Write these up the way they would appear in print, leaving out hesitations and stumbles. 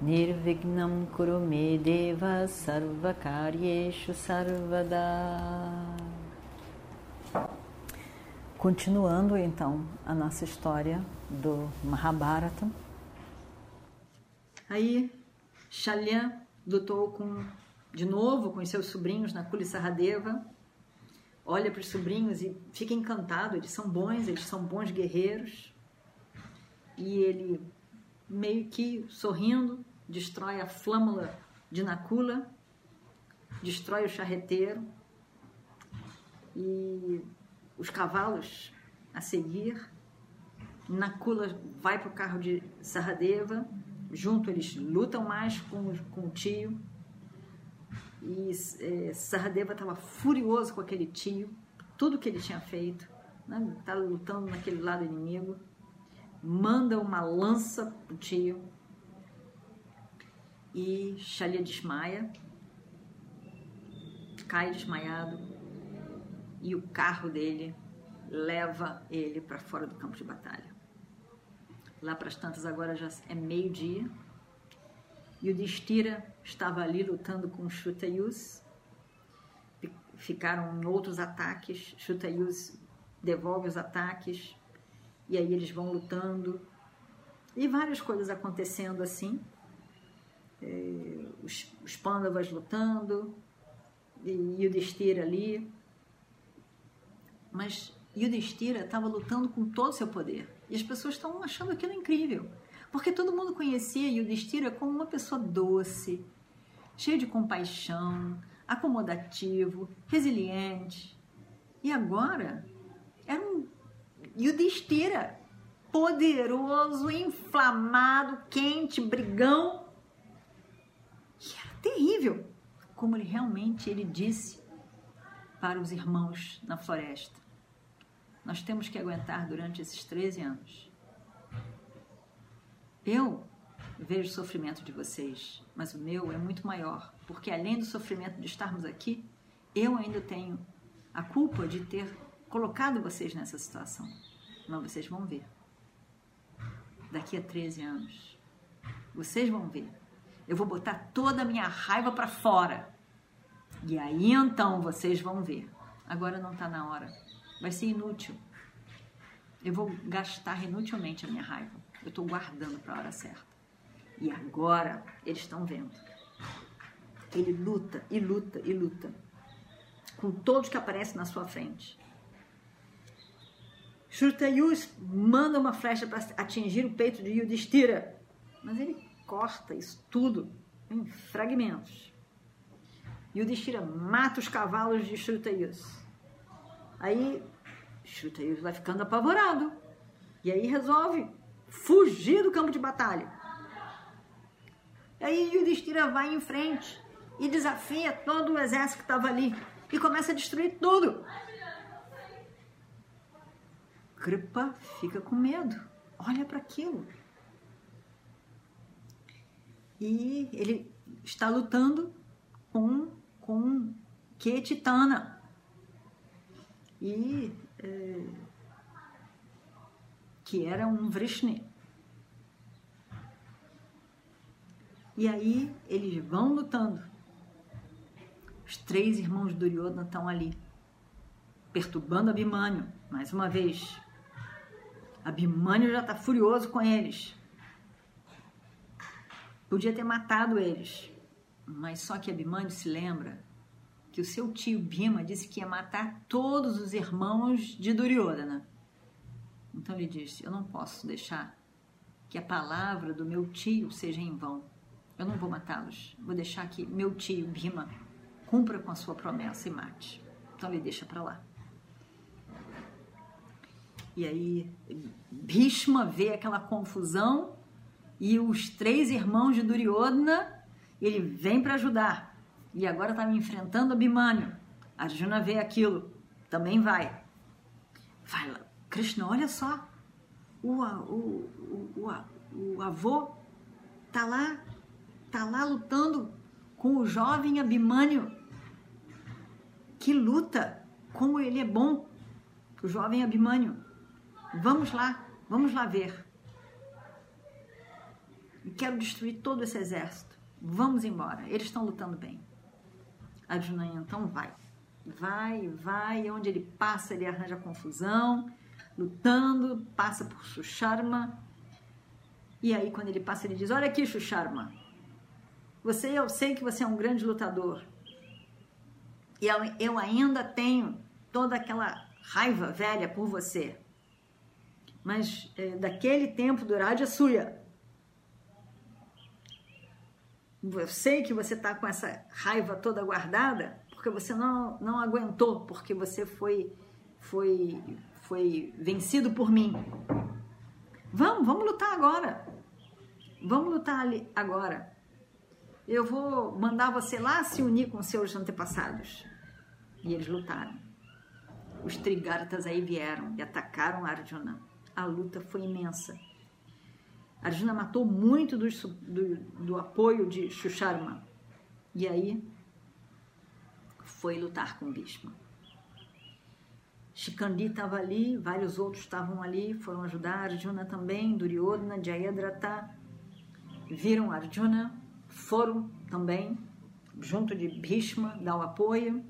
Nirvignam Kurume Deva Sarvakaryeshu Sarvada. Continuando então a nossa história do Mahabharata. Aí Shalya lutou de novo com seus sobrinhos na Kulisarhadeva. Olha para os sobrinhos e fica encantado, eles são bons guerreiros. E ele, meio que sorrindo, destrói a flâmula de Nakula, destrói o charreteiro e os cavalos a seguir. Nakula vai para o carro de Sahadeva, junto eles lutam mais com o tio. E Sahadeva estava furioso com aquele tio, tudo que ele tinha feito, né? Estava lutando naquele lado inimigo, manda uma lança pro tio e Shalya desmaia, cai desmaiado e o carro dele leva ele para fora do campo de batalha. Lá para as tantas agora já é meio-dia. E o Distira estava ali lutando com Chutayus. Ficaram em outros ataques. Chutayus devolve os ataques. E aí eles vão lutando. E várias coisas acontecendo assim. Os Pandavas lutando. E o Distira ali. Mas o Distira estava lutando com todo o seu poder. E as pessoas estão achando aquilo incrível. Porque todo mundo conhecia Yudhishthira como uma pessoa doce, cheia de compaixão, acomodativo, resiliente. E agora era um Yudhishthira poderoso, inflamado, quente, brigão. E era terrível, como ele realmente disse para os irmãos na floresta. Nós temos que aguentar durante esses 13 anos. Eu vejo o sofrimento de vocês, mas o meu é muito maior, porque além do sofrimento de estarmos aqui, eu ainda tenho a culpa de ter colocado vocês nessa situação. Mas vocês vão ver. Daqui a 13 anos, vocês vão ver. Eu vou botar toda a minha raiva para fora. E aí então vocês vão ver. Agora não está na hora. Vai ser inútil. Eu vou gastar inutilmente a minha raiva. Eu estou guardando para a hora certa. E agora eles estão vendo. Ele luta e luta e luta com todos que aparecem na sua frente. Chutayus manda uma flecha para atingir o peito de Yudhishthira, mas ele corta isso tudo em fragmentos. Yudhishthira mata os cavalos de Chutayus. Aí Chutayus vai ficando apavorado e aí resolve fugir do campo de batalha. Aí Yudhishthira vai em frente e desafia todo o exército que estava ali e começa a destruir tudo. Krupa fica com medo, olha para aquilo. E ele está lutando com Khetitana. E que era um Vrishni. E aí eles vão lutando. Os três irmãos de Duryodhana estão ali, perturbando Abhimanyu, mais uma vez. Abhimanyu já está furioso com eles. Podia ter matado eles, mas só que Abhimanyu se lembra que o seu tio Bhima disse que ia matar todos os irmãos de Duryodhana. Então ele disse, eu não posso deixar que a palavra do meu tio seja em vão. Eu não vou matá-los. Vou deixar que meu tio Bhima cumpra com a sua promessa e mate. Então ele deixa para lá. E aí Bhishma vê aquela confusão e os três irmãos de Duryodhana ele vem para ajudar, e agora está me enfrentando Abhimanyu. Arjuna vê aquilo, também vai. Vai lá. Krishna, olha só, o avô está lá lutando com o jovem Abhimanyu. Que luta, como ele é bom, o jovem Abhimanyu. Vamos lá ver. Quero destruir todo esse exército. Vamos embora, eles estão lutando bem. Arjuna então vai, onde ele passa, ele arranja confusão, lutando, passa por Susharma. E aí quando ele passa, ele diz: olha aqui, Susharma, eu sei que você é um grande lutador, e eu ainda tenho toda aquela raiva velha por você, mas daquele tempo do Raja Suya, eu sei que você está com essa raiva toda guardada, porque você não aguentou, porque você foi vencido por mim. Vamos lutar agora. Vamos lutar ali agora. Eu vou mandar você lá se unir com seus antepassados. E eles lutaram. Os Trigartas aí vieram e atacaram Arjuna. A luta foi imensa. Arjuna matou muito do apoio de Susharma. E aí foi lutar com Bhishma. Shikhandi estava ali, vários outros estavam ali, foram ajudar Arjuna também, Duryodhana, Jayadratha, viram Arjuna, foram também, junto de Bhishma, dar o apoio,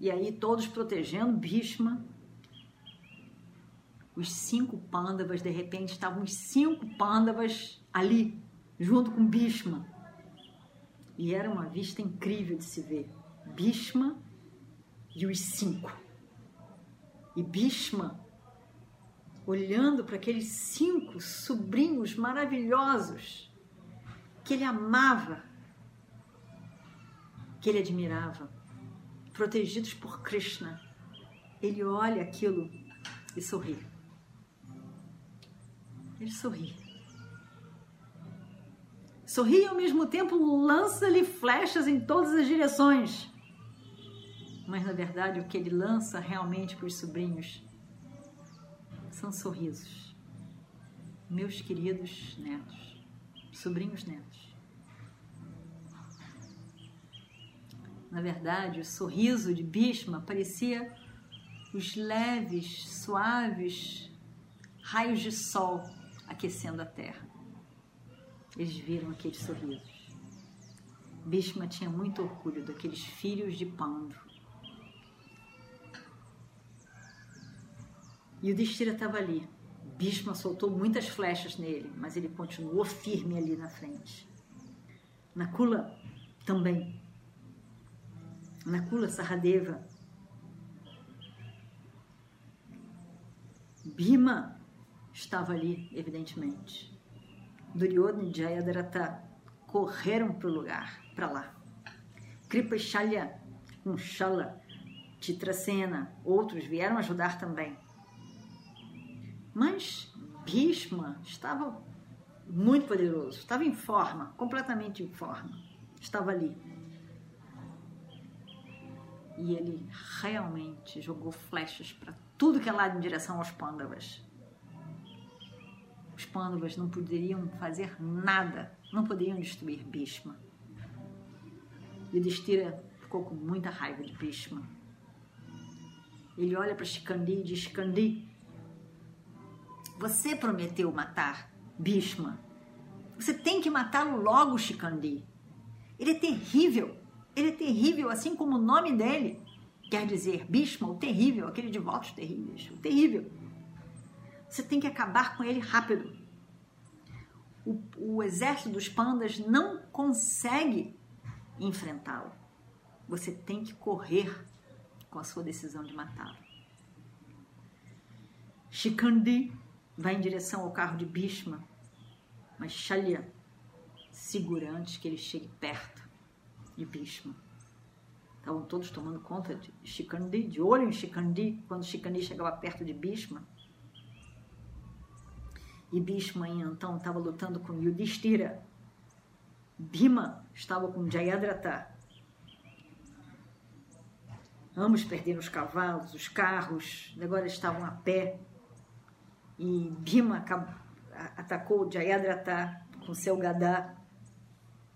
e aí todos protegendo Bhishma. Os 5 pândavas, de repente, estavam os 5 pândavas ali, junto com Bhishma. E era uma vista incrível de se ver, Bhishma e os 5. E Bhishma, olhando para aqueles 5 sobrinhos maravilhosos que ele amava, que ele admirava, protegidos por Krishna, ele olha aquilo e sorri. Ele sorri. Sorri e ao mesmo tempo lança-lhe flechas em todas as direções. Mas, na verdade, o que ele lança realmente para os sobrinhos são sorrisos. Meus queridos netos, sobrinhos netos. Na verdade, o sorriso de Bhishma parecia os leves, suaves raios de sol aquecendo a terra. Eles viram aqueles sorrisos. Bhishma tinha muito orgulho daqueles filhos de Pandu. E o Distira estava ali. Bhishma soltou muitas flechas nele, mas ele continuou firme ali na frente. Nakula também. Nakula, Sahadeva. Bhima estava ali, evidentemente. Duryodhana e Jayadratha correram para o lugar, para lá. Krupa e Shalya, Shala, Chitrasena, outros vieram ajudar também. Mas Bhishma estava muito poderoso, estava em forma, completamente em forma. Estava ali. E ele realmente jogou flechas para tudo que é lado em direção aos pândavas. Os pândavas não poderiam fazer nada, não poderiam destruir Bhishma. E Yudhishthira ficou com muita raiva de Bhishma. Ele olha para Shikhandi e diz: Shikhandi, você prometeu matar Bhishma. Você tem que matá-lo logo, Shikhandi. Ele é terrível. Ele é terrível, assim como o nome dele quer dizer, Bhishma, o terrível, aquele de votos terríveis, o terrível. Você tem que acabar com ele rápido. O exército dos pandas não consegue enfrentá-lo. Você tem que correr com a sua decisão de matá-lo. Shikhandi vai em direção ao carro de Bhishma, mas Shalya segura antes que ele chegue perto de Bhishma. Estavam todos tomando conta de Shikhandi, de olho em Shikhandi, quando Shikhandi chegava perto de Bhishma. E Bhishma, então, estava lutando com Yudhishthira. Bhima estava com Jayadratha. Ambos perderam os cavalos, os carros, agora estavam a pé. E Bhima atacou Jayadratha com seu gadá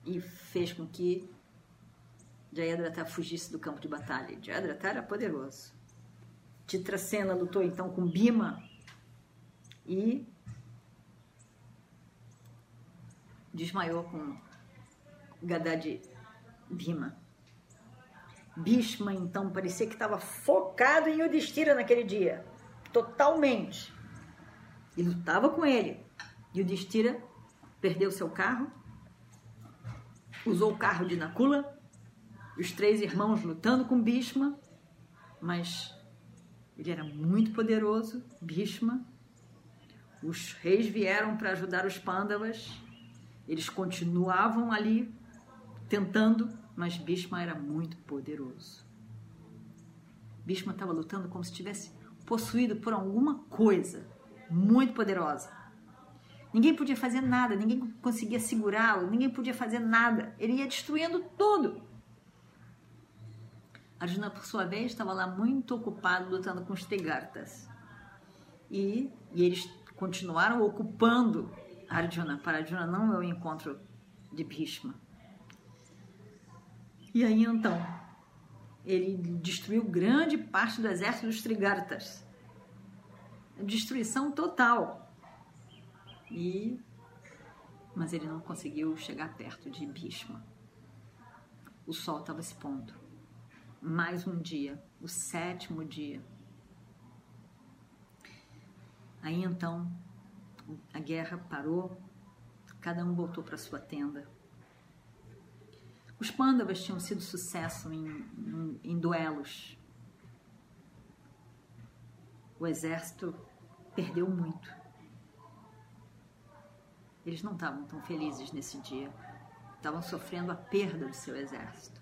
e fez com que Jayadratha fugisse do campo de batalha. Jayadratha era poderoso. Chitrasena lutou então com Bhima e desmaiou com o gadá de Bhima. Bhishma então parecia que estava focado em Yudhishthira naquele dia, totalmente, e lutava com ele. Yudhishthira perdeu seu carro, usou o carro de Nakula, os três irmãos lutando com Bhishma, mas ele era muito poderoso, Bhishma. Os reis vieram para ajudar os Pandavas, eles continuavam ali tentando, mas Bhishma era muito poderoso. Bhishma estava lutando como se estivesse possuído por alguma coisa muito poderosa. Ninguém podia fazer nada, ninguém conseguia segurá-lo, ninguém podia fazer nada. Ele ia destruindo tudo. Arjuna, por sua vez, estava lá muito ocupado lutando com os Trigartas. E eles continuaram ocupando Arjuna, para Arjuna não é o encontro de Bhishma. E aí, então, ele destruiu grande parte do exército dos Trigartas. Destruição total. Mas ele não conseguiu chegar perto de Bhishma. O sol estava se pondo. Mais um dia, o 7º dia. Aí, então, a guerra parou. Cada um voltou para sua tenda. Os Pandavas tinham sido sucesso em duelos. O exército perdeu muito. Eles não estavam tão felizes nesse dia. Estavam sofrendo a perda do seu exército.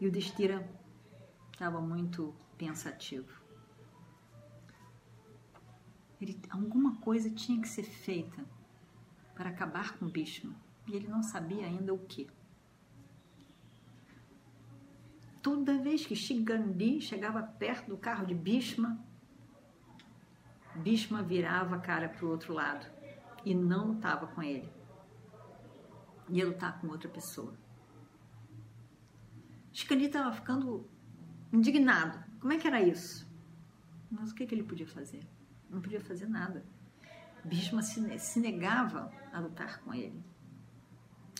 E o Distira estava muito pensativo. Alguma coisa tinha que ser feita para acabar com o Bhishma. E ele não sabia ainda o que. Toda vez que Shikhandi chegava perto do carro de Bhishma, Bhishma virava a cara para o outro lado e não lutava com ele. Ia lutar com outra pessoa. Shikhandi estava ficando indignado. Como é que era isso? Mas o que ele podia fazer? Não podia fazer nada. Bhishma se negava a lutar com ele.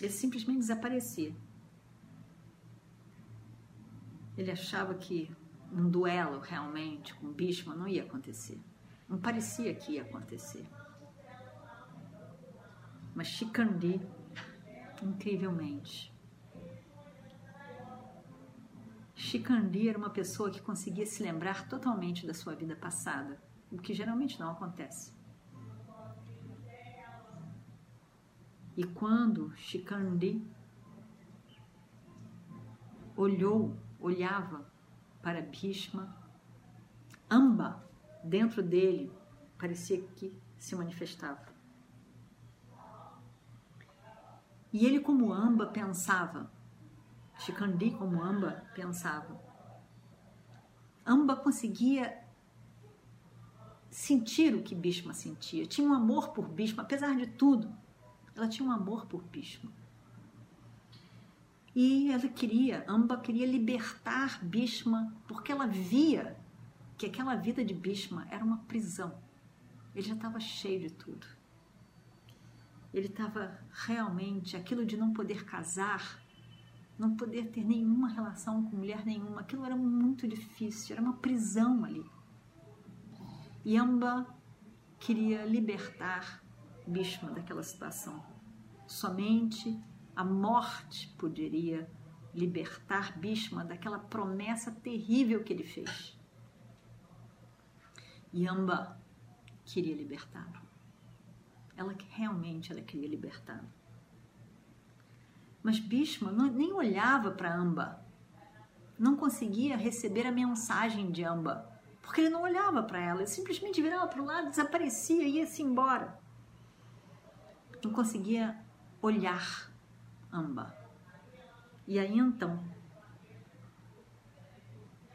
Ele simplesmente desaparecia. Ele achava que um duelo realmente com Bhishma não ia acontecer. Não parecia que ia acontecer. Mas Shikhandi, incrivelmente. Shikhandi era uma pessoa que conseguia se lembrar totalmente da sua vida passada, o que geralmente não acontece. E quando Shikhandi olhava para Bhishma, Amba, dentro dele, parecia que se manifestava. E ele, como Amba, pensava. Shikhandi, como Amba, pensava. Amba conseguia sentir o que Bhishma sentia. Tinha um amor por Bhishma, apesar de tudo. Ela tinha um amor por Bhishma. E ela Amba queria libertar Bhishma, porque ela via que aquela vida de Bhishma era uma prisão. Ele já estava cheio de tudo. Ele estava realmente, aquilo de não poder casar, não poder ter nenhuma relação com mulher nenhuma, aquilo era muito difícil, era uma prisão ali. E Amba queria libertar Bhishma daquela situação. Somente a morte poderia libertar Bhishma daquela promessa terrível que ele fez. E Amba queria libertá-lo. Realmente ela queria libertá-lo. Mas Bhishma nem olhava para Amba. Não conseguia receber a mensagem de Amba, porque ele não olhava para ela. Ele simplesmente virava para o lado, desaparecia e ia-se embora. Não conseguia olhar Amba. E aí então,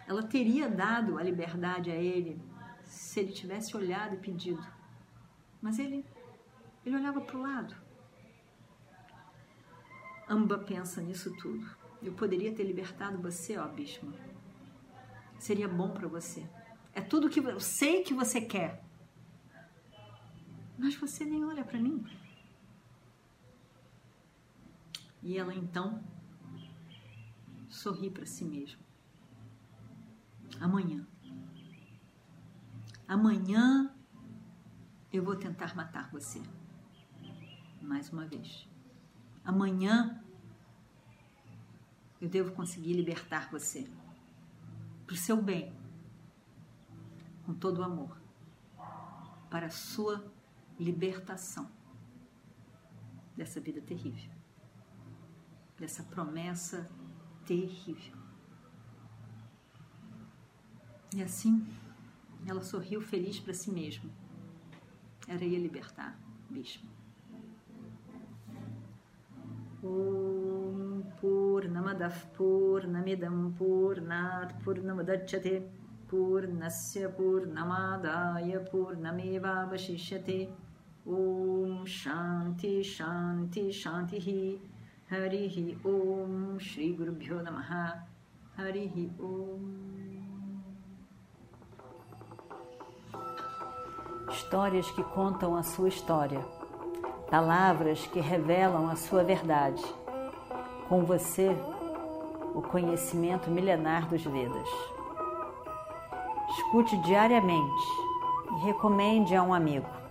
ela teria dado a liberdade a ele se ele tivesse olhado e pedido. Mas ele olhava para o lado. Amba pensa nisso tudo. Eu poderia ter libertado você, ó Bhishma. Seria bom para você. É tudo que eu sei que você quer. Mas você nem olha para mim. E ela então sorri para si mesma. Amanhã. Amanhã eu vou tentar matar você. Mais uma vez. Amanhã eu devo conseguir libertar você. Para o seu bem. Com todo o amor. Para a sua libertação. Dessa vida terrível. Dessa promessa terrível. E assim, ela sorriu feliz para si mesma. Era ia libertar Bhishma. Om Purnamadav Purnamidam Purnat Purnamadachyate Purnasya Purnamadaya Purnameva Vashishyate Om Shanti Shanti Shantihi Harihi Om Shri Gurubhyo Namaha Harihi Om. Histórias que contam a sua história, palavras que revelam a sua verdade. Com você, o conhecimento milenar dos Vedas. Escute diariamente e recomende a um amigo.